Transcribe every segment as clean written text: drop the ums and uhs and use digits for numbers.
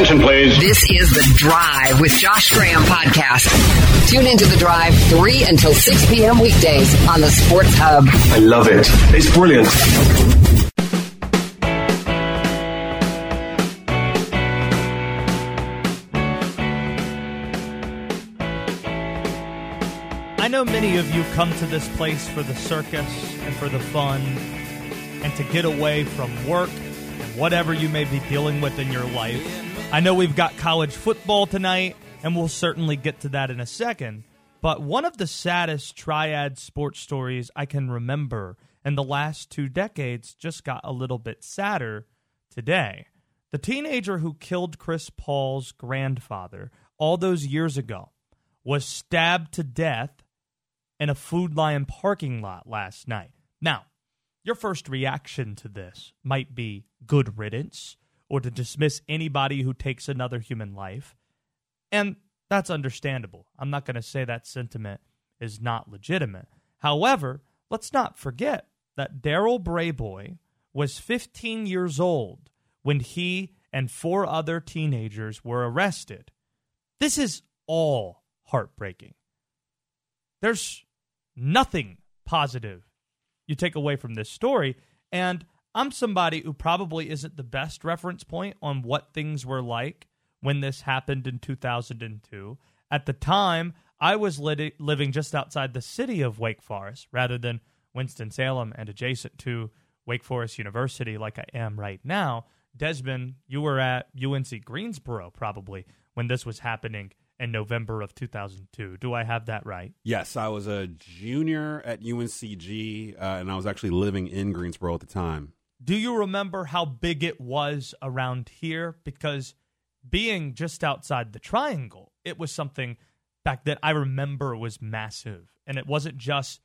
Attention, please. This is The Drive with Josh Graham podcast. Tune into The Drive 3 until 6 p.m. weekdays on the Sports Hub. I love it. It's brilliant. I know many of you come to this place for the circus and for the fun and to get away from work, whatever you may be dealing with in your life. I know we've got college football tonight, and we'll certainly get to that in a second. But one of the saddest triad sports stories I can remember in the last 2 decades just got a little bit sadder today. The teenager who killed Chris Paul's grandfather all those years ago was stabbed to death in a Food Lion parking lot last night. Now, your first reaction to this might be good riddance or to dismiss anybody who takes another human life. And that's understandable. I'm not going to say that sentiment is not legitimate. However, let's not forget that Daryl Brayboy was 15 years old when he and 4 other teenagers were arrested. This is all heartbreaking. There's nothing positive you take away from this story, and I'm somebody who probably isn't the best reference point on what things were like when this happened in 2002. At the time, I was living just outside the city of Wake Forest rather than Winston-Salem and adjacent to Wake Forest University like I am right now. Desmond, you were at UNC Greensboro probably when this was happening in November of 2002. Do I have that right? Yes, I was a junior at UNCG, and I was actually living in Greensboro at the time. Do you remember how big it was around here? Because being just outside the triangle, it was something back that I remember was massive. And it wasn't just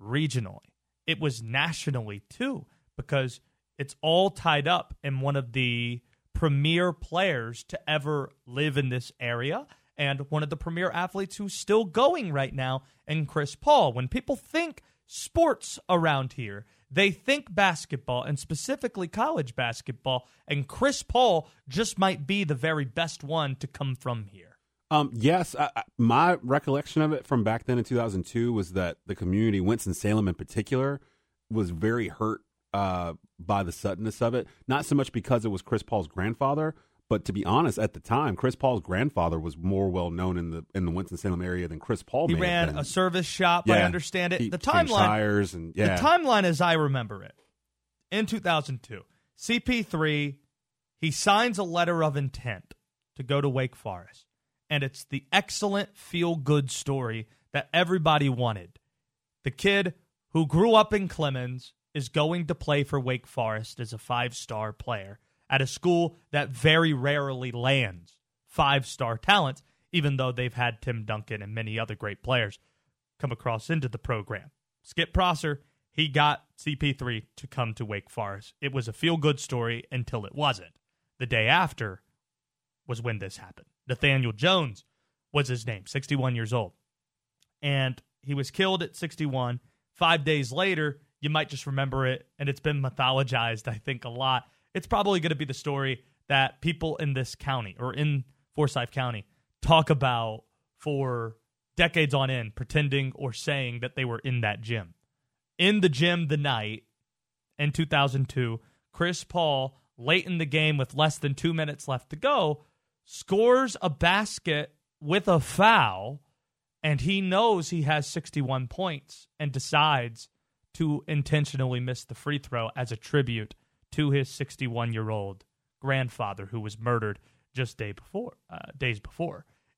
regionally. It was nationally, too, because it's all tied up in one of the premier players to ever live in this area, and one of the premier athletes who's still going right now, and Chris Paul. When people think sports around here, they think basketball, and specifically college basketball, and Chris Paul just might be the very best one to come from here. My recollection of it from back then in 2002 was that the community, Winston-Salem in particular, was very hurt by the suddenness of it. Not so much because it was Chris Paul's grandfather, but to be honest, at the time, Chris Paul's grandfather was more well-known in the Winston-Salem area than Chris Paul may have been. He ran a service shop, yeah, I understand it. The timeline, and, yeah. The timeline as I remember it, in 2002, CP3, he signs a letter of intent to go to Wake Forest, and it's the excellent feel-good story that everybody wanted. The kid who grew up in Clemmons is going to play for Wake Forest as a 5-star player at a school that very rarely lands 5-star talents, even though they've had Tim Duncan and many other great players come across into the program. Skip Prosser, he got CP3 to come to Wake Forest. It was a feel-good story until it wasn't. The day after was when this happened. Nathaniel Jones was his name, 61 years old. And he was killed at 61. 5 days later, you might just remember it, and it's been mythologized, I think, a lot. It's probably going to be the story that people in this county or in Forsyth County talk about for decades on end, pretending or saying that they were in that gym. In the gym the night in 2002, Chris Paul, late in the game with less than 2 minutes left to go, scores a basket with a foul, and he knows he has 61 points and decides to intentionally miss the free throw as a tribute to his 61-year-old grandfather who was murdered just days before.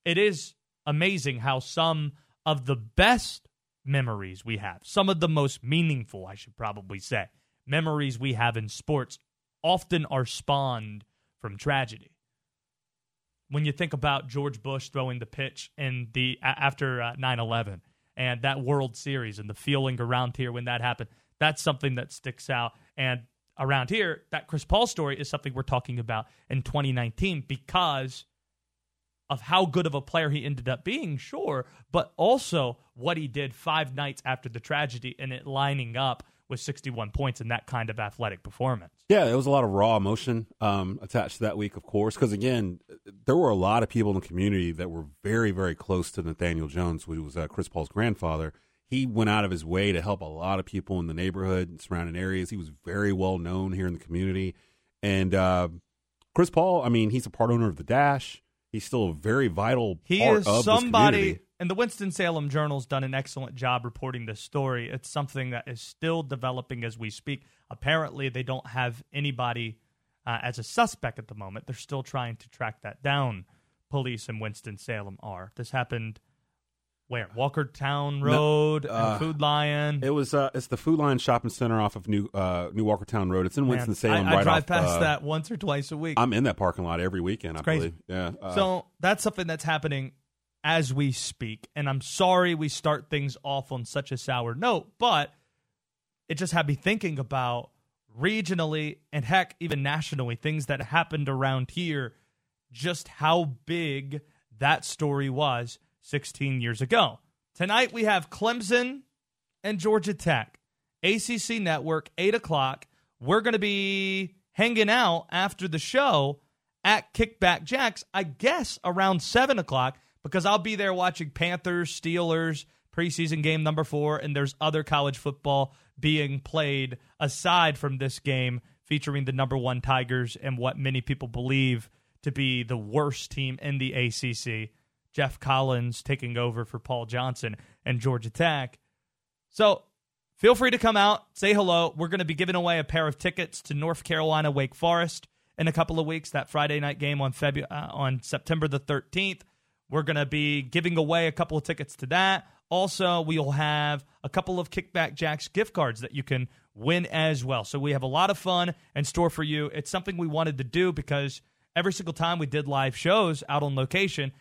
It is amazing how some of the best memories we have, some of the most meaningful, I should probably say, memories we have in sports often are spawned from tragedy. When you think about George Bush throwing the pitch after 9/11 and that World Series and the feeling around here when that happened, that's something that sticks out. And around here, that Chris Paul story is something we're talking about in 2019 because of how good of a player he ended up being, sure, but also what he did 5 nights after the tragedy and it lining up with 61 points and that kind of athletic performance. Yeah, there was a lot of raw emotion attached to that week, of course, because, again, there were a lot of people in the community that were very, very close to Nathaniel Jones, who was Chris Paul's grandfather. He went out of his way to help a lot of people in the neighborhood and surrounding areas. He was very well known here in the community. And Chris Paul, I mean, he's a part owner of the Dash. He's still a very vital part of this community. And the Winston-Salem Journal's done an excellent job reporting this story. It's something that is still developing as we speak. Apparently, they don't have anybody as a suspect at the moment. They're still trying to track that down. Police in Winston-Salem are. This happened where? Walkertown Road and Food Lion. It was it's the Food Lion Shopping Center off of New Walkertown Road. It's in Winston-Salem. I drive past that once or twice a week. I'm in that parking lot every weekend. It's crazy. Yeah. So that's something that's happening as we speak, and I'm sorry we start things off on such a sour note, but it just had me thinking about regionally and heck, even nationally, things that happened around here, just how big that story was 16 years ago. Tonight we have Clemson and Georgia Tech, ACC Network, 8 o'clock. We're going to be hanging out after the show at Kickback Jacks, I guess around 7 o'clock. Because I'll be there watching Panthers, Steelers, preseason game number 4, and there's other college football being played aside from this game featuring the number 1 Tigers and what many people believe to be the worst team in the ACC. Jeff Collins taking over for Paul Johnson and Georgia Tech. So feel free to come out, say hello. We're going to be giving away a pair of tickets to North Carolina Wake Forest in a couple of weeks, that Friday night game on September the 13th. We're going to be giving away a couple of tickets to that. Also, we'll have a couple of Kickback Jacks gift cards that you can win as well. So we have a lot of fun in store for you. It's something we wanted to do because every single time we did live shows out on location,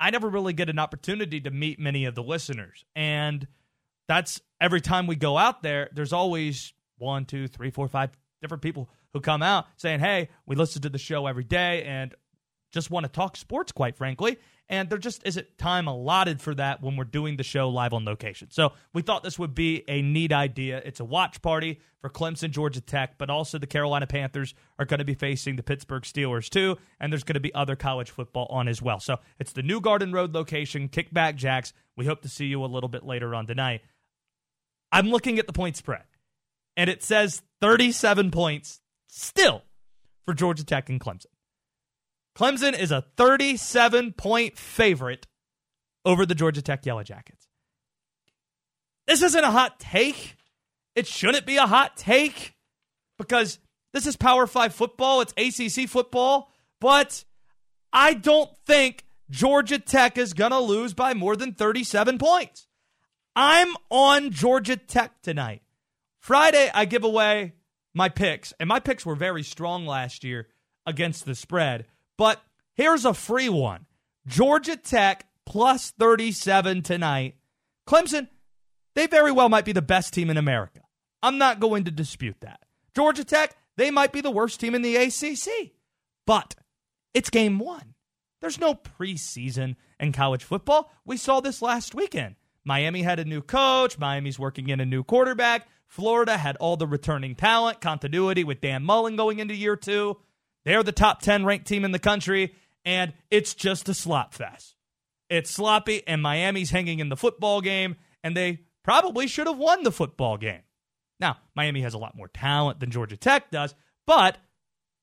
I never really get an opportunity to meet many of the listeners. And that's every time we go out there, there's always 1, 2, 3, 4, 5 different people who come out saying, hey, we listen to the show every day and just want to talk sports, quite frankly. And there just isn't time allotted for that when we're doing the show live on location. So we thought this would be a neat idea. It's a watch party for Clemson, Georgia Tech, but also the Carolina Panthers are going to be facing the Pittsburgh Steelers too, and there's going to be other college football on as well. So it's the New Garden Road location, Kickback Jacks. We hope to see you a little bit later on tonight. I'm looking at the point spread, and it says 37 points still for Georgia Tech and Clemson. Clemson is a 37-point favorite over the Georgia Tech Yellow Jackets. This isn't a hot take. It shouldn't be a hot take because this is Power 5 football. It's ACC football. But I don't think Georgia Tech is going to lose by more than 37 points. I'm on Georgia Tech tonight. Friday, I give away my picks, and my picks were very strong last year against the spread. But here's a free one. Georgia Tech plus 37 tonight. Clemson, they very well might be the best team in America. I'm not going to dispute that. Georgia Tech, they might be the worst team in the ACC. But it's game one. There's no preseason in college football. We saw this last weekend. Miami had a new coach. Miami's working in a new quarterback. Florida had all the returning talent, continuity with Dan Mullen going into year 2. They're the top 10 ranked team in the country, and it's just a slop fest. It's sloppy, and Miami's hanging in the football game, and they probably should have won the football game. Now, Miami has a lot more talent than Georgia Tech does, but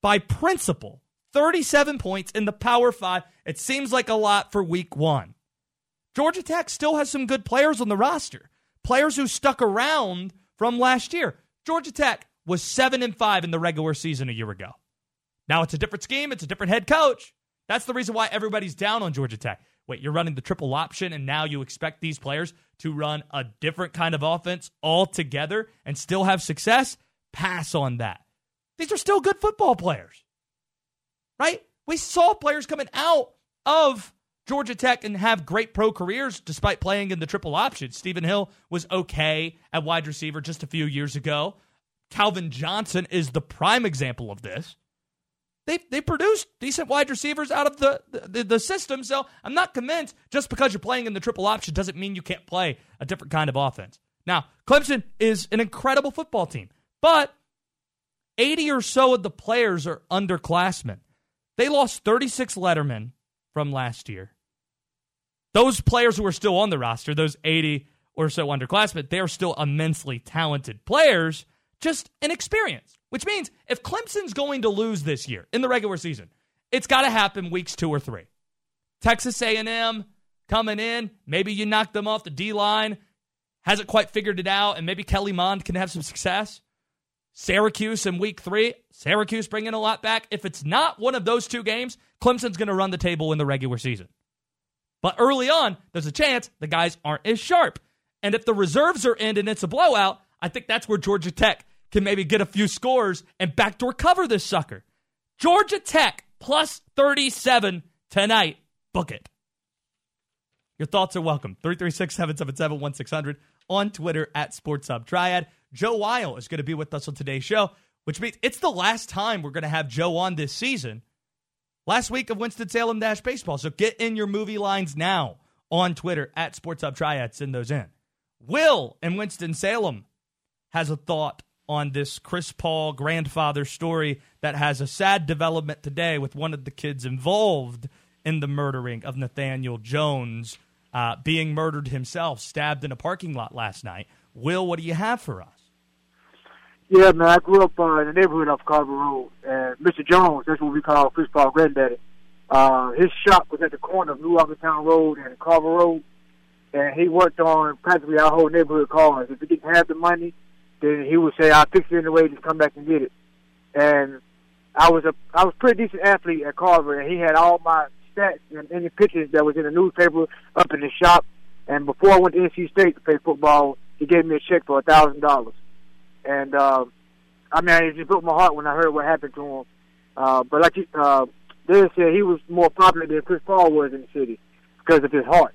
by principle, 37 points in the Power 5, it seems like a lot for week one. Georgia Tech still has some good players on the roster, players who stuck around from last year. Georgia Tech was 7-5 in the regular season a year ago. Now it's a different scheme. It's a different head coach. That's the reason why everybody's down on Georgia Tech. Wait, you're running the triple option, and now you expect these players to run a different kind of offense altogether and still have success? Pass on that. These are still good football players, right? We saw players coming out of Georgia Tech and have great pro careers despite playing in the triple option. Stephen Hill was okay at wide receiver just a few years ago. Calvin Johnson is the prime example of this. They produced decent wide receivers out of the system, so I'm not convinced just because you're playing in the triple option doesn't mean you can't play a different kind of offense. Now, Clemson is an incredible football team, but 80 or so of the players are underclassmen. They lost 36 lettermen from last year. Those players who are still on the roster, those 80 or so underclassmen, they're still immensely talented players, just inexperienced. Which means if Clemson's going to lose this year in the regular season, it's got to happen weeks 2 or 3. Texas A&M coming in, maybe you knock them off the D-line, hasn't quite figured it out, and maybe Kelly Mond can have some success. Syracuse in week 3, Syracuse bringing a lot back. If it's not one of those two games, Clemson's going to run the table in the regular season. But early on, there's a chance the guys aren't as sharp. And if the reserves are in and it's a blowout, I think that's where Georgia Tech can maybe get a few scores and backdoor cover this sucker. Georgia Tech plus 37 tonight. Book it. Your thoughts are welcome. 336-777-1600 on Twitter at Sports Hub Triad. Joe Weil is going to be with us on today's show, which means it's the last time we're going to have Joe on this season. Last week of Winston-Salem Dash Baseball. So get in your movie lines now on Twitter at Sports Hub Triad. Send those in. Will in Winston-Salem has a thought on this Chris Paul grandfather story that has a sad development today with one of the kids involved in the murdering of Nathaniel Jones being murdered himself, stabbed in a parking lot last night. Will, what do you have for us? Yeah, man, I grew up in the neighborhood off Carver Road, and Mr. Jones, that's what we call Chris Paul Granddaddy. His shop was at the corner of New Town Road and Carver Road, and he worked on practically our whole neighborhood cars. If he didn't have the money, then he would say, "I'll fix it in a way, just come back and get it." And I was a pretty decent athlete at Carver, and he had all my stats and any pictures that was in the newspaper up in his shop. And before I went to NC State to play football, he gave me a check for $1,000. And, I mean, it just broke my heart when I heard what happened to him. But like they said, he was more popular than Chris Paul was in the city because of his heart.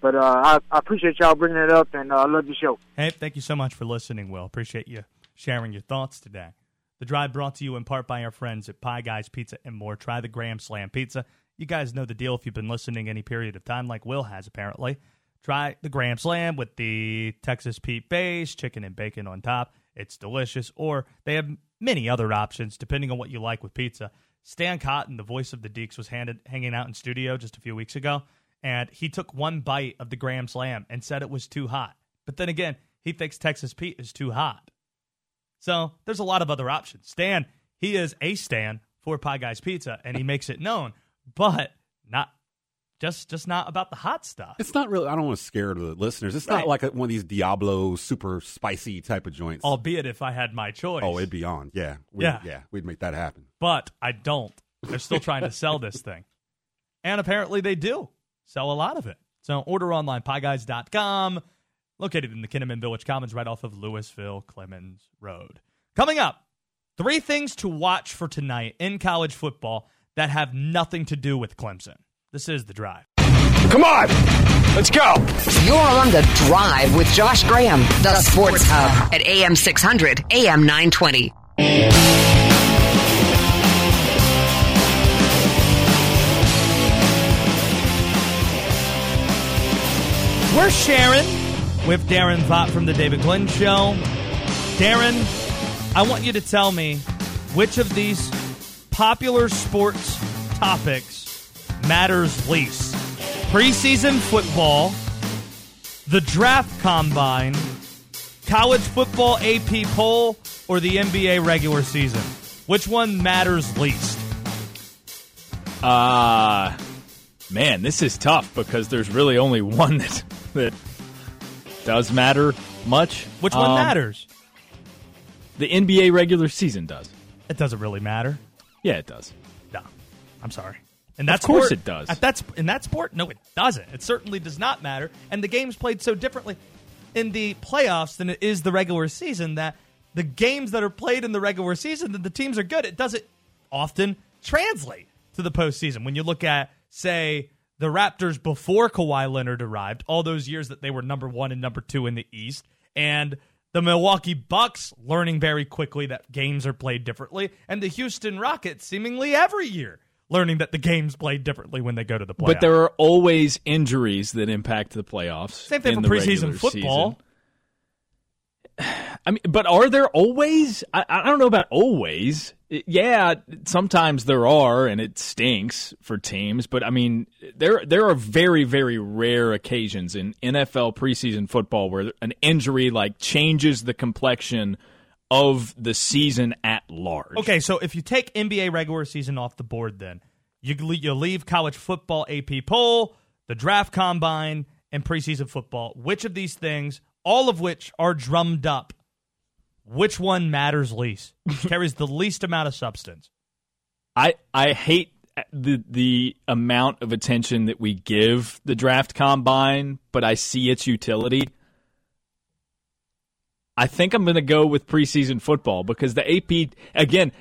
But I appreciate y'all bringing it up, and I love the show. Hey, thank you so much for listening, Will. Appreciate you sharing your thoughts today. The Drive brought to you in part by our friends at Pie Guys Pizza and more. Try the Graham Slam Pizza. You guys know the deal if you've been listening any period of time, like Will has apparently. Try the Graham Slam with the Texas Pete base, chicken and bacon on top. It's delicious, or they have many other options depending on what you like with pizza. Stan Cotton, the voice of the Deeks, was hanging out in studio just a few weeks ago, and he took one bite of the Graham Slam and said it was too hot. But then again, he thinks Texas Pete is too hot. So there's a lot of other options. Stan, he is a stan for Pie Guys Pizza, and he makes it known, but not Just not about the hot stuff. It's not really, I don't want to scare the listeners. It's right. Not like one of these Diablo super spicy type of joints. Albeit if I had my choice. Oh, it'd be on. Yeah. Yeah, we'd make that happen. But I don't. They're still trying to sell this thing. And apparently they do sell a lot of it. So order online, pieguys.com, located in the Kinnaman Village Commons right off of Louisville Clemmons Road. Coming up, 3 things to watch for tonight in college football that have nothing to do with Clemson. This is The Drive. Come on! Let's go! You're on The Drive with Josh Graham, the Sports Hub, at AM 600, AM 920. We're sharing with Daron Vaught from The David Glenn Show. Daron, I want you to tell me which of these popular sports topics matters least. Preseason football, the draft combine, college football AP poll, or the NBA regular season. Which one matters least? Man, this is tough because there's really only one that does matter much. Which one matters? The NBA regular season does. It doesn't really matter. Yeah, it does. No, I'm sorry. And that's of course sport, it does. In that sport, no, it doesn't. It certainly does not matter. And the game's played so differently in the playoffs than it is the regular season that the games that are played in the regular season, that the teams are good, it doesn't often translate to the postseason. When you look at, say, the Raptors before Kawhi Leonard arrived, all those years that they were number 1 and number 2 in the East, and the Milwaukee Bucks learning very quickly that games are played differently, and the Houston Rockets seemingly every year learning that the game's played differently when they go to the playoffs. But there are always injuries that impact the playoffs. Same thing for preseason football. I mean, but are there always? I don't know about always. Yeah, sometimes there are, and it stinks for teams. But, I mean, there are very, very rare occasions in NFL preseason football where an injury, like, changes the complexion of the season at large. Okay, so if you take NBA regular season off the board then, you leave college football AP poll, the draft combine, and preseason football. Which of these things, all of which are drummed up, which one matters least? Carries the least amount of substance. I hate the amount of attention that we give the draft combine, but I see its utility. I think I'm going to go with preseason football because the AP, again,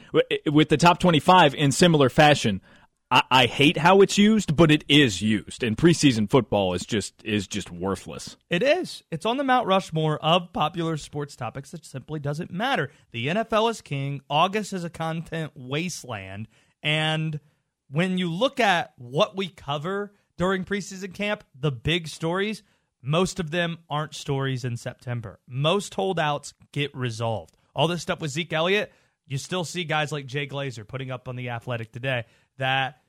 with the top 25 in similar fashion, I hate how it's used, but it is used, and preseason football is just worthless. It is. It's on the Mount Rushmore of popular sports topics that simply doesn't matter. The NFL is king. August is a content wasteland, and when you look at what we cover during preseason camp, the big stories, most of them aren't stories in September. Most holdouts get resolved. All this stuff with Zeke Elliott, you still see guys like Jay Glazer putting up on The Athletic today that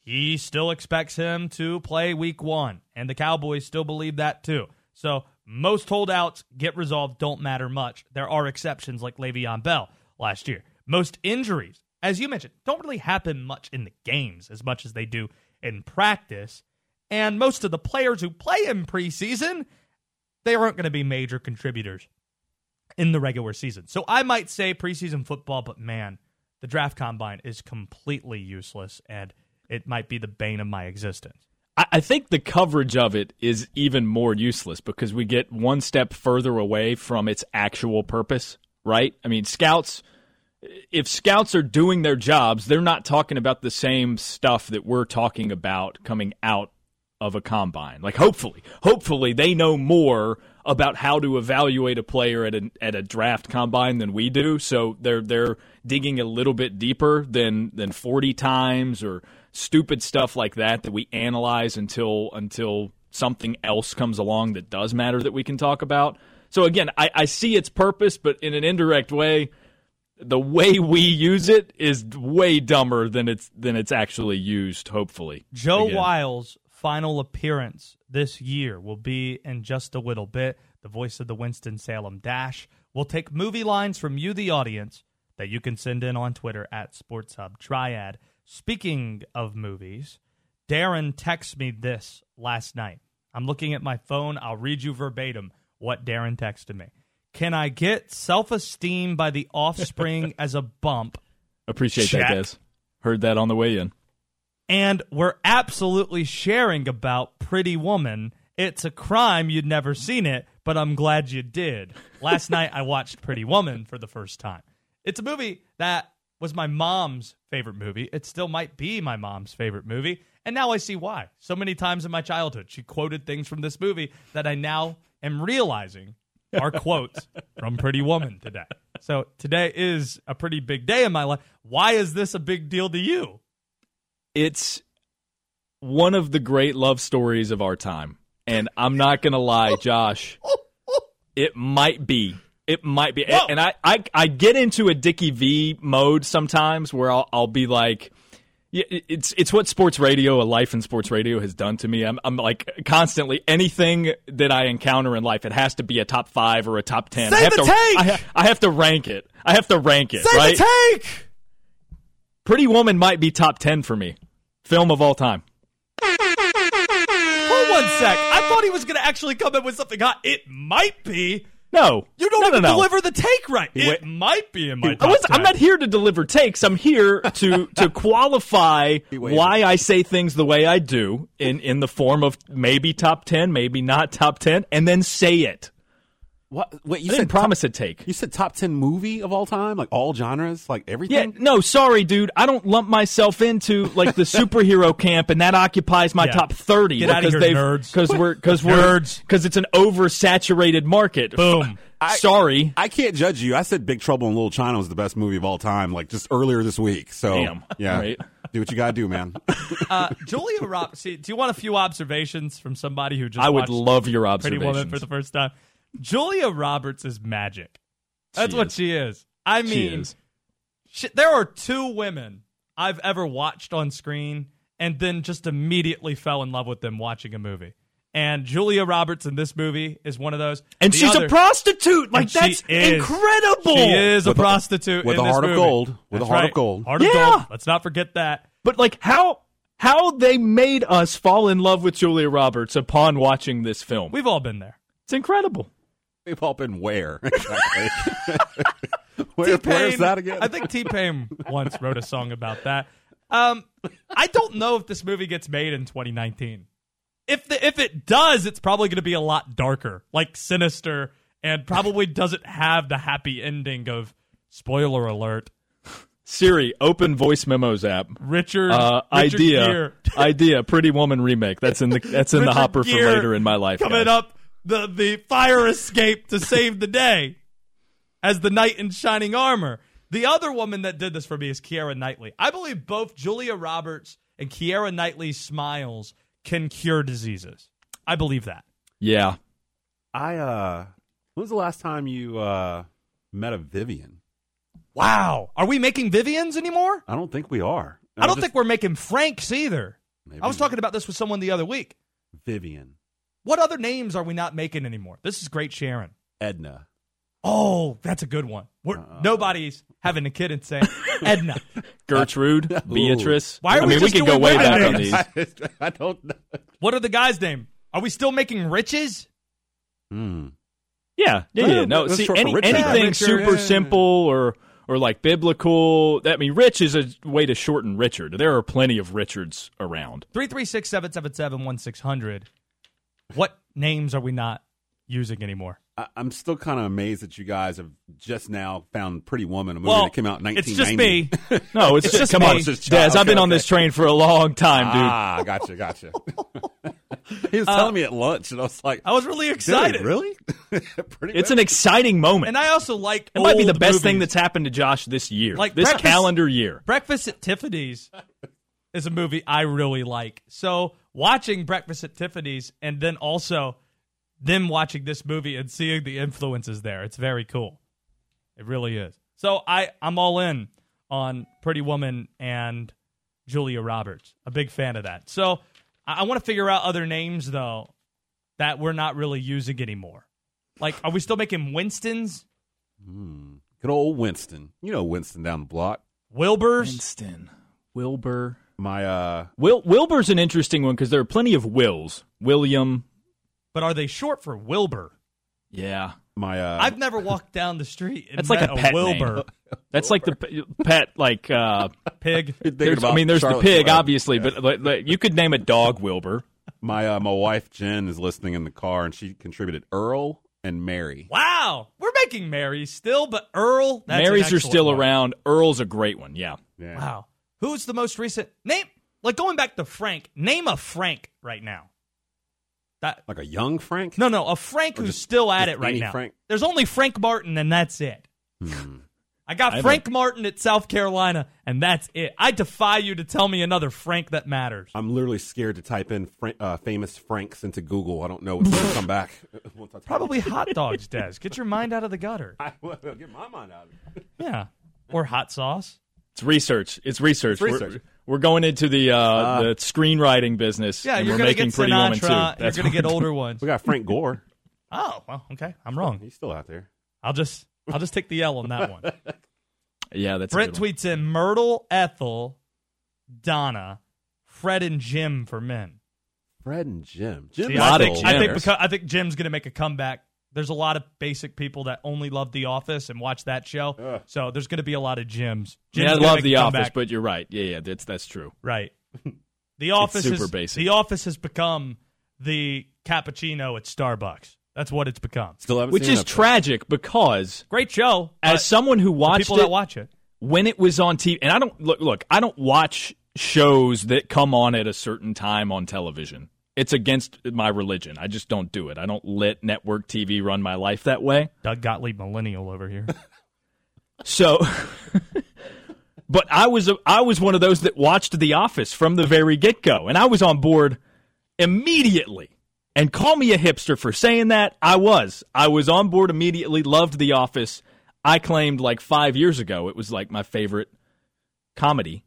he still expects him to play week one, and the Cowboys still believe that too. So most holdouts get resolved, don't matter much. There are exceptions like Le'Veon Bell last year. Most injuries, as you mentioned, don't really happen much in the games as much as they do in practice. And most of the players who play in preseason, they aren't going to be major contributors in the regular season. So I might say preseason football, but man, the draft combine is completely useless, and it might be the bane of my existence. I think the coverage of it is even more useless because we get one step further away from its actual purpose, right? I mean, scouts, if scouts are doing their jobs, they're not talking about the same stuff that we're talking about coming out of a combine. Like, hopefully they know more about how to evaluate a player at a draft combine than we do. So they're digging a little bit deeper than 40 times or stupid stuff like that we analyze until something else comes along that does matter that we can talk about. So again, I see its purpose, but in an indirect way, the way we use it is way dumber than it's actually used, hopefully. Joe Wiles' final appearance this year will be in just a little bit. The voice of the Winston-Salem Dash will take movie lines from you, the audience, that you can send in on Twitter at Sports Hub Triad. Speaking of movies, Daron texted me this last night. I'm looking at my phone. I'll read you verbatim what Daron texted me. Can I get Self-Esteem by The Offspring as a bump? Appreciate Check. That, guys. Heard that on the way in. And we're absolutely sharing about Pretty Woman. It's a crime you'd never seen it, but I'm glad you did. Last night, I watched Pretty Woman for the first time. It's a movie that was my mom's favorite movie. It still might be my mom's favorite movie. And now I see why. So many times in my childhood, she quoted things from this movie that I now am realizing are quotes from Pretty Woman today. So today is a pretty big day in my life. Why is this a big deal to you? It's one of the great love stories of our time. And I'm not going to lie, Josh, it might be. It might be. Whoa. And I get into a Dickie V mode sometimes where I'll be like, it's what sports radio, a life in sports radio has done to me. I'm like constantly anything that I encounter in life, it has to be a top 5 or a top 10. I have to rank it. Say right? The take! Pretty Woman might be top 10 for me. Film of all time. Hold one sec. I thought he was going to actually come in with something hot. It might be. No. You don't even deliver the take right. It might be in my top 10. I'm not here to deliver takes. I'm here to qualify why I say things the way I do in the form of maybe top 10, maybe not top 10, and then say it. What you I didn't promise a take. You said top 10 movie of all time? Like all genres? Like everything? Yeah, no, sorry, dude. I don't lump myself into like the superhero camp, and that occupies my top 30. Get out of here, nerds. Because it's an oversaturated market. Boom. Sorry. I can't judge you. I said Big Trouble in Little China was the best movie of all time, like just earlier this week. So, damn. Yeah. Right. Do what you got to do, man. Julia Roberts, do you want a few observations from somebody who just I would love your observations. Pretty Woman for the first time? Julia Roberts is magic. That's what she is. I mean, there are two women I've ever watched on screen and then just immediately fell in love with them watching a movie. And Julia Roberts in this movie is one of those. And she's a prostitute. Like, that's incredible. She is a prostitute in this movie. With a heart of gold. With a heart of gold. Heart of gold. Let's not forget that. But, like, how they made us fall in love with Julia Roberts upon watching this film. We've all been there. It's incredible. We've all been where? Exactly. Where's that again? I think T-Pain once wrote a song about that. I don't know if this movie gets made in 2019. If it does, it's probably going to be a lot darker, like sinister, and probably doesn't have the happy ending of spoiler alert. Siri, open voice memos app. Richard Gere. Idea, Pretty Woman remake. That's in the hopper for later in my life. Coming up, the fire escape to save the day as the knight in shining armor. The other woman that did this for me is Keira Knightley. I believe both Julia Roberts and Keira Knightley's smiles can cure diseases. I believe that. Yeah. When was the last time you met a Vivian? Wow. Are we making Vivians anymore? I don't think we are. I don't think we're making Franks either. Maybe. I was talking about this with someone the other week. Vivian. What other names are we not making anymore? This is great Sharon. Edna. Oh, that's a good one. Nobody's having a kid and saying Edna. Gertrude. Beatrice. Why are we we can go way back on these. I don't know. What are the guys' name? Are we still making Riches? Yeah. No, see, anything super simple or like biblical. I mean, Rich is a way to shorten Richard. There are plenty of Richards around. 336-777-1600. What names are we not using anymore? I'm still kind of amazed that you guys have just now found Pretty Woman, a movie that came out in 1990. It's just me. No, it's just me. Dez, I've been on this train for a long time, dude. Ah, gotcha. He was telling me at lunch, and I was like... I was really excited. Really? It's an exciting moment. And I also like It might be the best movies. Thing that's happened to Josh this year, like this calendar year. Breakfast at Tiffany's is a movie I really like. So watching Breakfast at Tiffany's and then also... them watching this movie and seeing the influences there. It's very cool. It really is. So I'm all in on Pretty Woman and Julia Roberts. A big fan of that. So I want to figure out other names, though, that we're not really using anymore. Like, are we still making Winstons? Good old Winston. You know Winston down the block. Wilburs? Winston. Wilbur. Wilbur's an interesting one because there are plenty of Wills. William... But are they short for Wilbur? Yeah. I've never walked down the street and met a Wilbur. Name. That's Wilbur. Like the pet, like... pig. There's Charlotte the pig, obviously, but like, you could name a dog Wilbur. My wife, Jen, is listening in the car, and she contributed Earl and Mary. Wow. We're making Marys still, but Earl... Marys are still around. Earl's a great one, yeah. Wow. Who's the most recent... Name? Like, going back to Frank, name a Frank right now. Like a young Frank? No, a Frank who's still at it right now. Frank? There's only Frank Martin, and that's it. I got Frank Martin at South Carolina, and that's it. I defy you to tell me another Frank that matters. I'm literally scared to type in famous Franks into Google. I don't know what's going to come back. Probably hot dogs, Des. Get your mind out of the gutter. I will get my mind out of it. Yeah. Or hot sauce. It's research. We're going into the screenwriting business, and we're making Pretty Woman too. You're going to get older ones. We got Frank Gore. Oh, well, okay. I'm wrong. He's still out there. I'll just take the L on that one. Yeah, that's Brent a good one. Tweets in Myrtle, Ethel, Donna, Fred and Jim for men. Fred and Jim. I think Jim's going to make a comeback. There's a lot of basic people that only love The Office and watch that show. Ugh. So there's going to be a lot of Jims. I love The Office, but you're right. Yeah, that's true. Right. The Office is super basic. The Office has become the cappuccino at Starbucks. That's what it's become. Still haven't seen it. Which is tragic because great show. As someone who watched people that watch it when it was on TV, and I don't look. I don't watch shows that come on at a certain time on television. It's against my religion. I just don't do it. I don't let network TV run my life that way. Doug Gottlieb millennial over here. So, but I was one of those that watched The Office from the very get-go, and I was on board immediately. And call me a hipster for saying that. I was on board immediately, loved The Office. I claimed like 5 years ago it was like my favorite comedy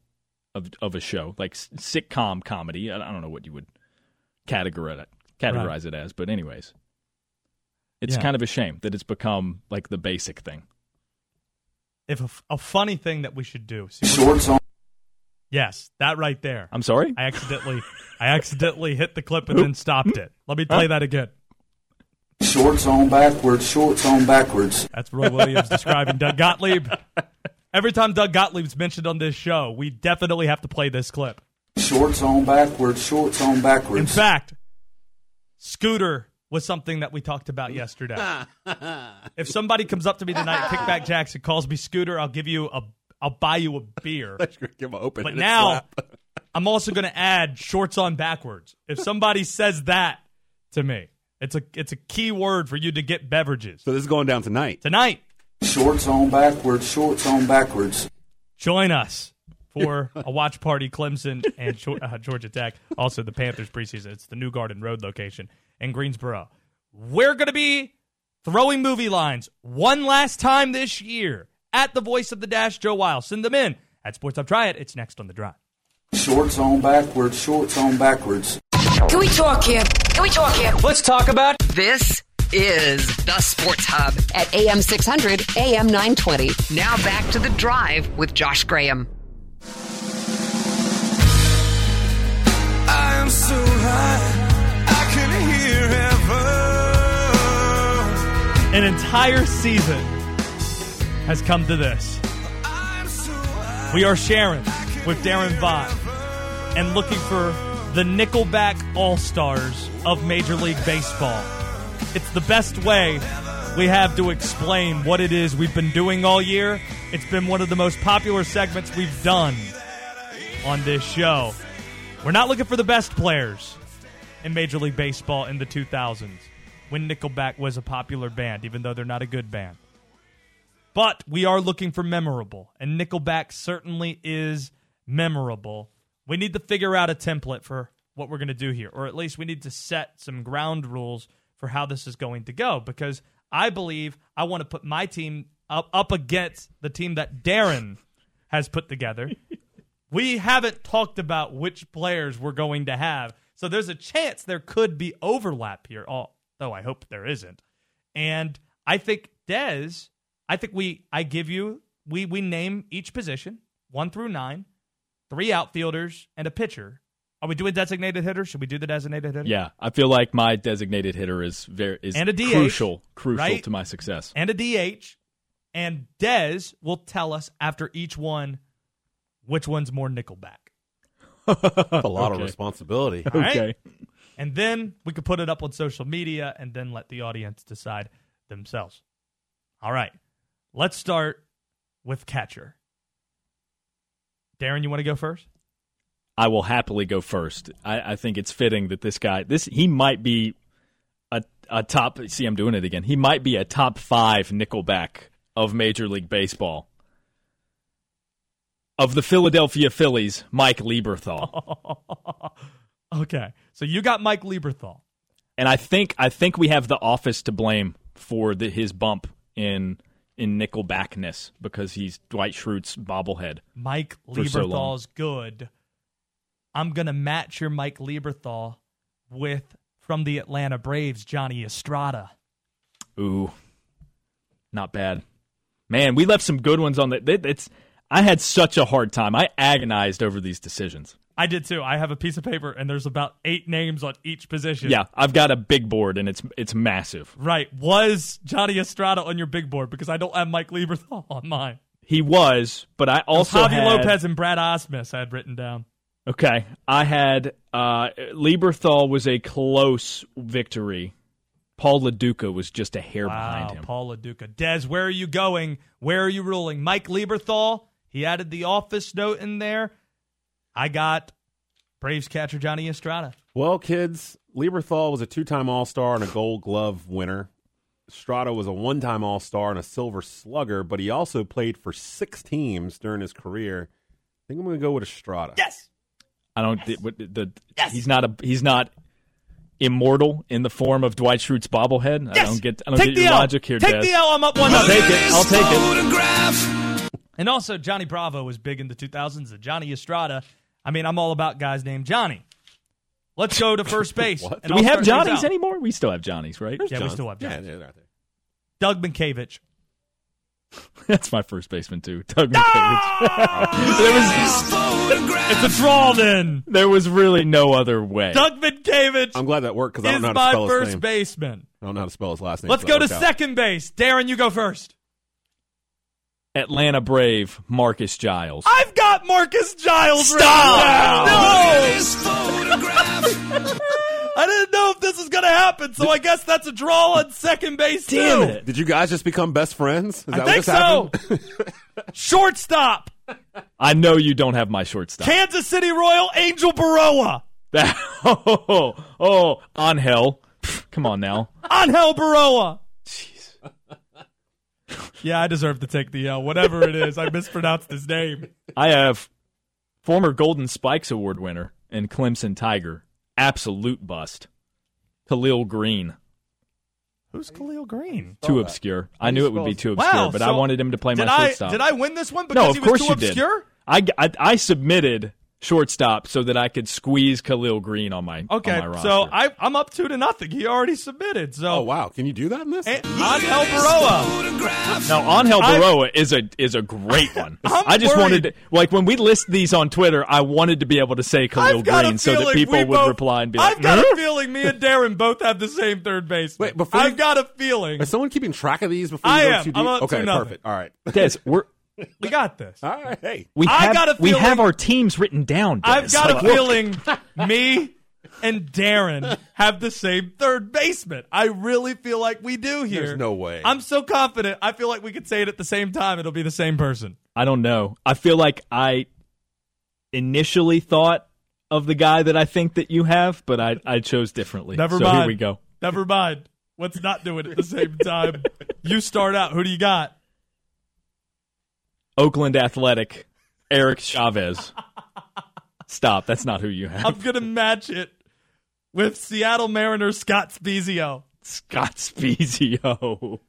of a show, like sitcom comedy. I don't know what you would categorize it as, but anyways. It's kind of a shame that it's become like the basic thing. If a funny thing that we should do. Shorts on. Yes, that right there. I'm sorry? I accidentally hit the clip and then stopped it. Let me play that again. Shorts on backwards. That's Roy Williams describing Doug Gottlieb. Every time Doug Gottlieb's mentioned on this show, we definitely have to play this clip. Shorts on backwards. In fact, Scooter was something that we talked about yesterday. If somebody comes up to me tonight, Kickback Jackson calls me Scooter, I'll buy you a beer. That's going to give them open. But now I'm also going to add shorts on backwards. If somebody says that to me, it's a key word for you to get beverages. So this is going down tonight. Tonight. Shorts on backwards. Join us for a watch party, Clemson and Georgia Tech. Also the Panthers preseason. It's the New Garden Road location in Greensboro. We're going to be throwing movie lines one last time this year. At the voice of the Dash, Joe Weil. Send them in at Sports Hub Triad. It's next on the drive. Shorts on backwards. Can we talk here? Let's talk about this. Is the Sports Hub at AM 600, AM 920. Now back to the drive with Josh Graham. I am so high, I can hear heaven. An entire season has come to this. We are sharing with Daron Vaught and looking for the Nickelback All-Stars of Major League Baseball. It's the best way we have to explain what it is we've been doing all year. It's been one of the most popular segments we've done on this show. We're not looking for the best players in Major League Baseball in the 2000s when Nickelback was a popular band, even though they're not a good band. But we are looking for memorable, and Nickelback certainly is memorable. We need to figure out a template for what we're going to do here, or at least we need to set some ground rules for how this is going to go, because I believe I want to put my team up against the team that Daron has put together. We haven't talked about which players we're going to have, so there's a chance there could be overlap here, although I hope there isn't. And I think, Dez... I think we name each position, 1 through 9, 3 outfielders, and a pitcher. Are we doing designated hitter? Should we do the designated hitter? Yeah, I feel like my designated hitter is and a DH, crucial right? to my success. And a DH, and Dez will tell us after each one which one's more Nickelback. That's a lot of responsibility. All right? Okay. And then we could put it up on social media and then let the audience decide themselves. All right. Let's start with catcher. Daron, you want to go first? I will happily go first. I think it's fitting that this guy, he might be a top, see I'm doing it again, he might be a top 5 Nickelback of Major League Baseball. Of the Philadelphia Phillies, Mike Lieberthal. Okay, so you got Mike Lieberthal. And I think we have the office to blame for his bump in Nickelbackness, because he's Dwight Schrute's bobblehead. Mike Lieberthal's good. I'm going to match your Mike Lieberthal with, from the Atlanta Braves, Johnny Estrada. Ooh, not bad. Man, we left some good ones on the... I had such a hard time. I agonized over these decisions. I did too. I have a piece of paper, and there's about 8 names on each position. Yeah, I've got a big board, and it's massive. Right. Was Johnny Estrada on your big board? Because I don't have Mike Lieberthal on mine. He was, but I also had... Javi Lopez and Brad Osmus I had written down. Okay. I had... Lieberthal was a close victory. Paul Lo Duca was just a hair behind him. Paul Lo Duca. Dez, where are you going? Where are you ruling? Mike Lieberthal, he added the office note in there. I got Braves catcher Johnny Estrada. Well, kids, Lieberthal was a 2-time All-Star and a Gold Glove winner. Estrada was a 1-time All-Star and a Silver Slugger, but he also played for 6 teams during his career. I think I'm going to go with Estrada. Yes. I don't. Yes. He's not a. He's not. immortal in the form of Dwight Schrute's bobblehead? Yes. I don't get your logic here, Dad. Take the L. I'm up 1-0. I'll take it. And also, Johnny Bravo was big in the 2000s. The Johnny Estrada. I mean, I'm all about guys named Johnny. Let's go to first base. Do we have Johnnies anymore? We still have Johnnies, right? We still have Johnnies. Yeah, they're out there. Doug Mientkiewicz. That's my first baseman, too. Doug Mientkiewicz. It's a draw, then. There was really no other way. Doug Mientkiewicz. I'm glad that worked because I don't know how to spell his name. Is my first baseman. I don't know how to spell his last name. Let's go to second base. Daron, you go first. Atlanta Brave, Marcus Giles. I've got Marcus Giles. Stop! No! I didn't know if this was going to happen, so I guess that's a draw on second base, too. Damn it. Did you guys just become best friends? I think so. Shortstop. I know you don't have my shortstop. Kansas City Royal, Ángel Berroa. Ángel. Come on now. Ángel Berroa. Jeez. Yeah, I deserve to take the L. Whatever it is, I mispronounced his name. I have former Golden Spikes Award winner and Clemson Tiger. Absolute bust. Khalil Greene. Who's Khalil Greene? Too obscure. I knew it would be too obscure, but I wanted him to play my shortstop. Did I win this one because he was too obscure? I submitted shortstop so that I could squeeze Khalil Greene on my roster. So I'm up 2-0. He already submitted. So. Oh, wow. Can you do that in this? Ángel Berroa. Now, Ángel Berroa is a great one. I just wanted to, like, when we list these on Twitter, I wanted to be able to say Khalil Greene so that people would reply and be like, I've got a feeling me and Daron both have the same third baseman. Wait, I've got a feeling. Is someone keeping track of these before you go too deep? Okay, perfect. All right. Guys, we got this. All right. Hey. We have our teams written down. Dennis. I've got a feeling me and Daron have the same third baseman. I really feel like we do here. There's no way. I'm so confident. I feel like we could say it at the same time. It'll be the same person. I don't know. I feel like I initially thought of the guy that I think that you have, but I chose differently. Never mind. Here we go. Never mind. Let's not do it at the same time. You start out. Who do you got? Oakland Athletic, Eric Chavez. Stop. That's not who you have. I'm going to match it with Seattle Mariners, Scott Spezio. Scott Spezio.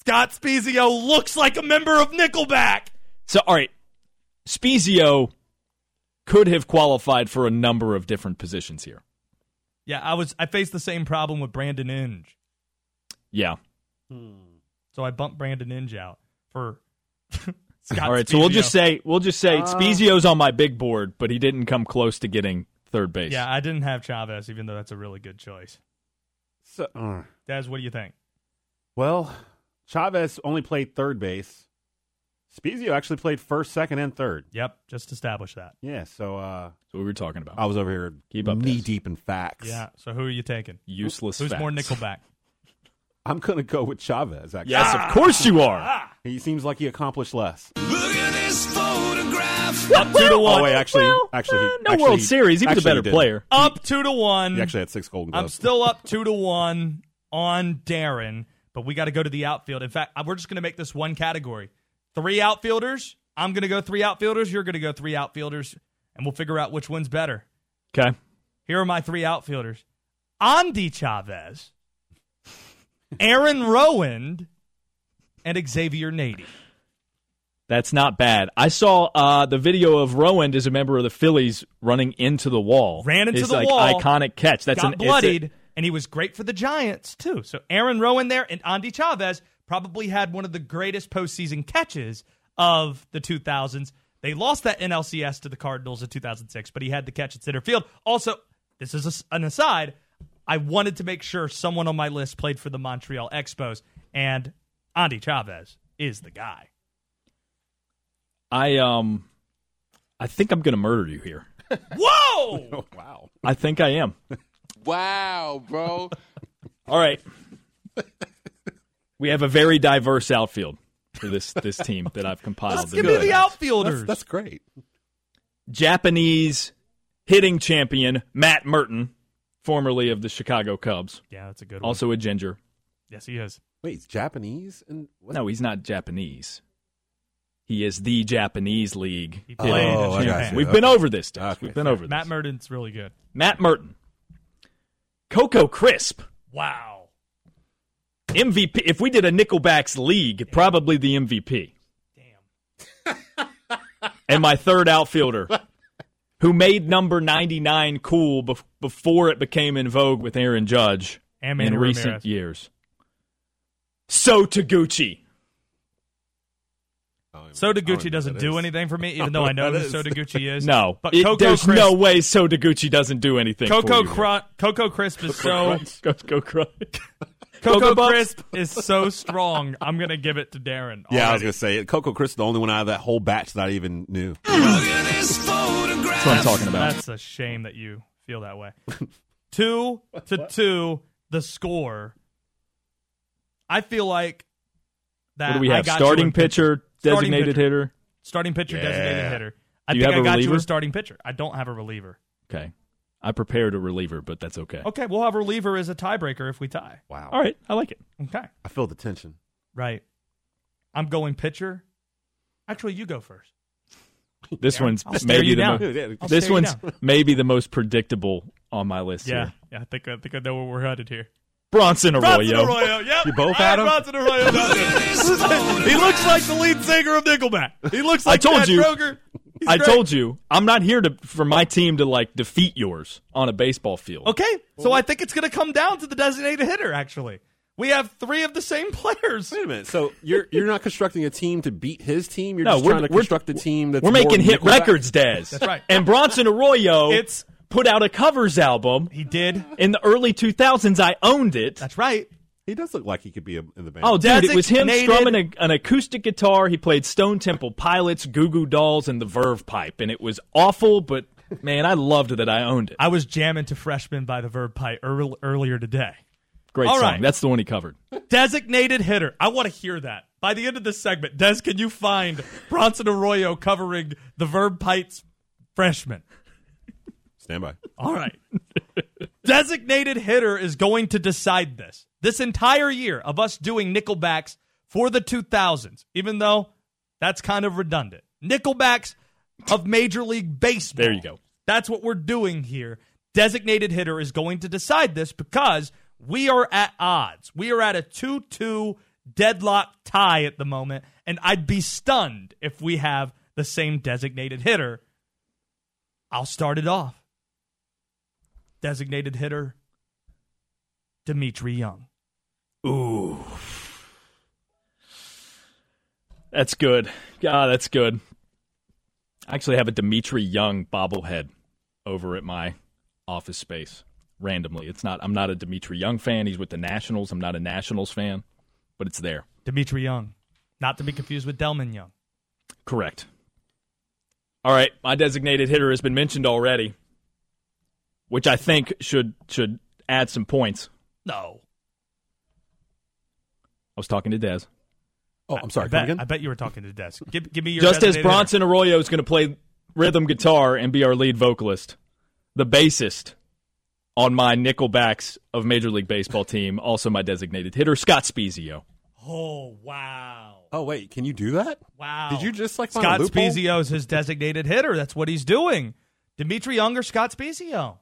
Scott Spezio looks like a member of Nickelback. So, all right, Spezio could have qualified for a number of different positions here. Yeah, I faced the same problem with Brandon Inge. Yeah. So I bumped Brandon Inge out for... Scott All right, Spezio. So we'll just say Spezio's on my big board, but he didn't come close to getting third base. Yeah, I didn't have Chavez, even though that's a really good choice. So, Daz, what do you think? Well, Chavez only played third base. Spezio actually played first, second, and third. Yep, just established that. Yeah, so that's what we were talking about. I was over here knee deep in facts. Yeah, so who are you taking? Useless Who's facts. More Nickelback? I'm going to go with Chavez, actually. Yes, of course you are. He seems like he accomplished less. Look at this photograph. Up 2-1. Oh, wait, actually, World Series. He was a better player. Up 2-1. He actually had 6 Golden Gloves. I'm still up 2-1 on Daron, but we got to go to the outfield. In fact, we're just going to make this one category. 3 outfielders. I'm going to go 3 outfielders. You're going to go 3 outfielders, and we'll figure out which one's better. Okay. Here are my 3 outfielders. Andy Chavez. Aaron Rowand and Xavier Nady. That's not bad. I saw the video of Rowand as a member of the Phillies running into the wall. Ran into the wall. Iconic catch. Got bloodied, and he was great for the Giants, too. So Aaron Rowand there and Andy Chavez probably had one of the greatest postseason catches of the 2000s. They lost that NLCS to the Cardinals in 2006, but he had the catch at center field. Also, this is an aside, I wanted to make sure someone on my list played for the Montreal Expos, and Andy Chavez is the guy. I think I'm going to murder you here. Whoa! Oh, wow. I think I am. Wow, bro. All right. We have a very diverse outfield for this team that I've compiled. Let's give me the outfielders. That's great. Japanese hitting champion Matt Merton. Formerly of the Chicago Cubs. Yeah, that's a good one. Also a ginger. Yes, he is. Wait, he's Japanese? No, he's not Japanese. He is the Japanese League. He played in Japan. We've been over this, Dutch. Matt Merton's really good. Matt Merton. Cocoa Crisp. Wow. MVP. If we did a Nickelback's league, damn, probably the MVP. Damn. And my third outfielder, who made number 99 cool before it became in vogue with Aaron Judge in recent years. So Taguchi. So Taguchi doesn't do anything for me, even though I know who So Taguchi is. No, but there's no way So Taguchi doesn't do anything Cocoa Crisp is so... Cocoa Crisp is so strong, I'm going to give it to Daron. Yeah, I was going to say, Cocoa Crisp is the only one out of that whole batch that I even knew. That's what I'm talking about. That's a shame that you feel that way. 2-2, the score. I feel like that. What do we have? Starting pitcher... Designated hitter. Starting pitcher, yeah. Designated hitter. I think I got you a starting pitcher. I don't have a reliever. Okay. I prepared a reliever, but that's okay. Okay, we'll have reliever as a tiebreaker if we tie. Wow. All right, I like it. Okay. I feel the tension. Right. I'm going pitcher. Actually, you go first. This one's maybe the most predictable on my list here. Yeah, I think I know where we're headed here. Bronson Arroyo. Yep. You both had him? Bronson Arroyo. He looks like the lead singer of Nickelback. He looks like Chad Kroger. I told you, I'm not here for my team to like defeat yours on a baseball field. Okay, so I think it's going to come down to the designated hitter, actually. We have three of the same players. Wait a minute. So you're not constructing a team to beat his team? You're just trying to construct a team that's more Nickelback? We're making hit records, Des. That's right. And Bronson Arroyo... put out a covers album. He did. In the early 2000s, I owned it. That's right. He does look like he could be in the band. Oh, dude, it was him strumming an acoustic guitar. He played Stone Temple Pilots, Goo Goo Dolls, and the Verve Pipe. And it was awful, but, man, I loved that I owned it. I was jamming to Freshman by the Verve Pipe earlier today. Great song. Right. That's the one he covered. Designated hitter. I want to hear that. By the end of this segment, Des, can you find Bronson Arroyo covering the Verve Pipe's Freshman? Stand by. All right. Designated hitter is going to decide this. This entire year of us doing Nickelbacks for the 2000s, even though that's kind of redundant. Nickelbacks of Major League Baseball. There you go. That's what we're doing here. Designated hitter is going to decide this because we are at odds. We are at a 2-2 deadlock tie at the moment, and I'd be stunned if we have the same designated hitter. I'll start it off. Designated hitter, Dimitri Young. Ooh. That's good. God, that's good. I actually have a Dimitri Young bobblehead over at my office space randomly. I'm not a Dimitri Young fan. He's with the Nationals. I'm not a Nationals fan, but it's there. Dimitri Young. Not to be confused with Delmon Young. Correct. All right, my designated hitter has been mentioned already. Which I think should add some points. No. I was talking to Des. Oh, I'm sorry. I bet you were talking to Des. Give me your just as Bronson Arroyo is going to play rhythm guitar and be our lead vocalist, the bassist on my Nickelbacks of Major League Baseball team, also my designated hitter, Scott Spezio. Oh, wow. Oh, wait. Can you do that? Wow. Did you just like Scott Spezio is his designated hitter. That's what he's doing. Dimitri Young or Scott Spezio?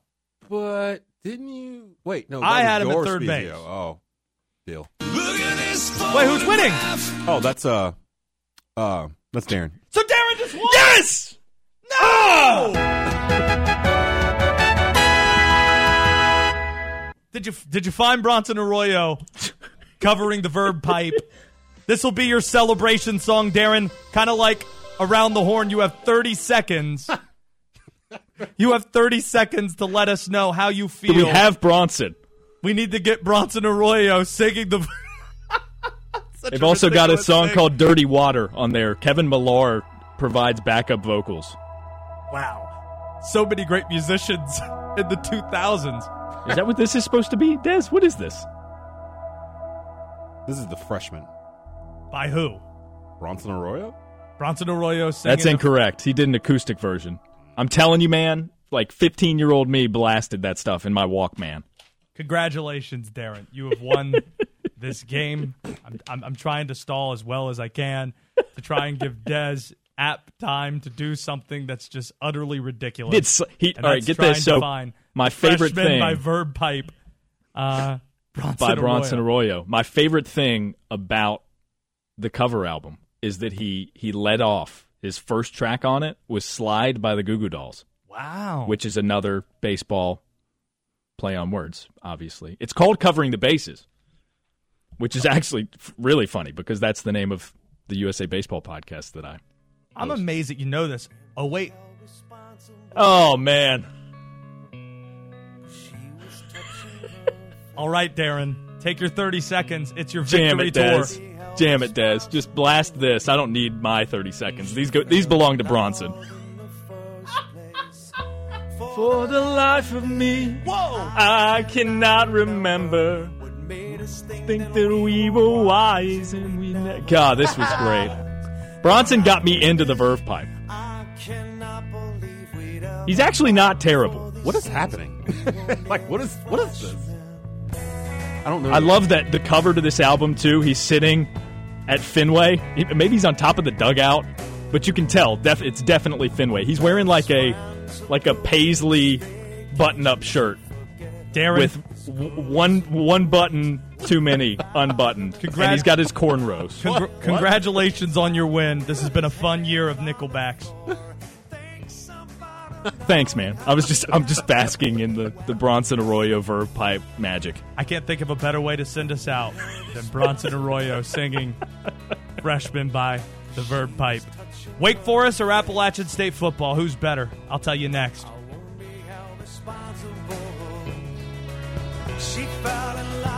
But didn't you? Wait, no. I had him at third base. Oh, deal. Wait, who's winning? Oh, that's Daron. So Daron just won. Yes. No. Oh! Did you find Bronson Arroyo covering the Verve Pipe? This will be your celebration song, Daron. Kind of like Around the Horn. You have 30 seconds. You have 30 seconds to let us know how you feel. We have Bronson. We need to get Bronson Arroyo singing the... They've also got a song called Dirty Water on there. Kevin Millar provides backup vocals. Wow. So many great musicians in the 2000s. Is that what this is supposed to be? Des, what is this? This is The Freshman. By who? Bronson Arroyo? Bronson Arroyo singing... That's incorrect. He did an acoustic version. I'm telling you, man, like 15-year-old me blasted that stuff in my Walkman. Congratulations, Daron. You have won this game. I'm trying to stall as well as I can to try and give Des apt time to do something that's just utterly ridiculous. All right, get this. So my favorite thing. Freshman by Verve Pipe Bronson Arroyo. My favorite thing about the cover album is that he led off. His first track on it was Slide by the Goo Goo Dolls. Wow. Which is another baseball play on words, obviously. It's called Covering the Bases, which is actually really funny because that's the name of the USA Baseball podcast that I'm amazed that you know this. Oh, wait. Oh, man. All right, Daron. Take your 30 seconds. It's your victory tour. Damn it, Des. Just blast this. I don't need my 30 seconds. These belong to Bronson. For the life of me, whoa, I cannot remember. Think that we were wise and we never... God, this was great. Bronson got me into the Verve Pipe. He's actually not terrible. What is happening? Like, what is this? I don't know. I love that the cover to this album, too. He's sitting at Fenway. Maybe he's on top of the dugout, but you can tell it's definitely Fenway. He's wearing like a paisley button-up shirt, Daron, with one button too many unbuttoned. And he's got his cornrows. Congratulations on your win. This has been a fun year of Nickelbacks. Thanks, man. I'm just basking in the Bronson Arroyo Verve Pipe magic. I can't think of a better way to send us out than Bronson Arroyo singing "Freshman" by the Verve Pipe. Wake Forest or Appalachian State football? Who's better? I'll tell you next. She fell in love.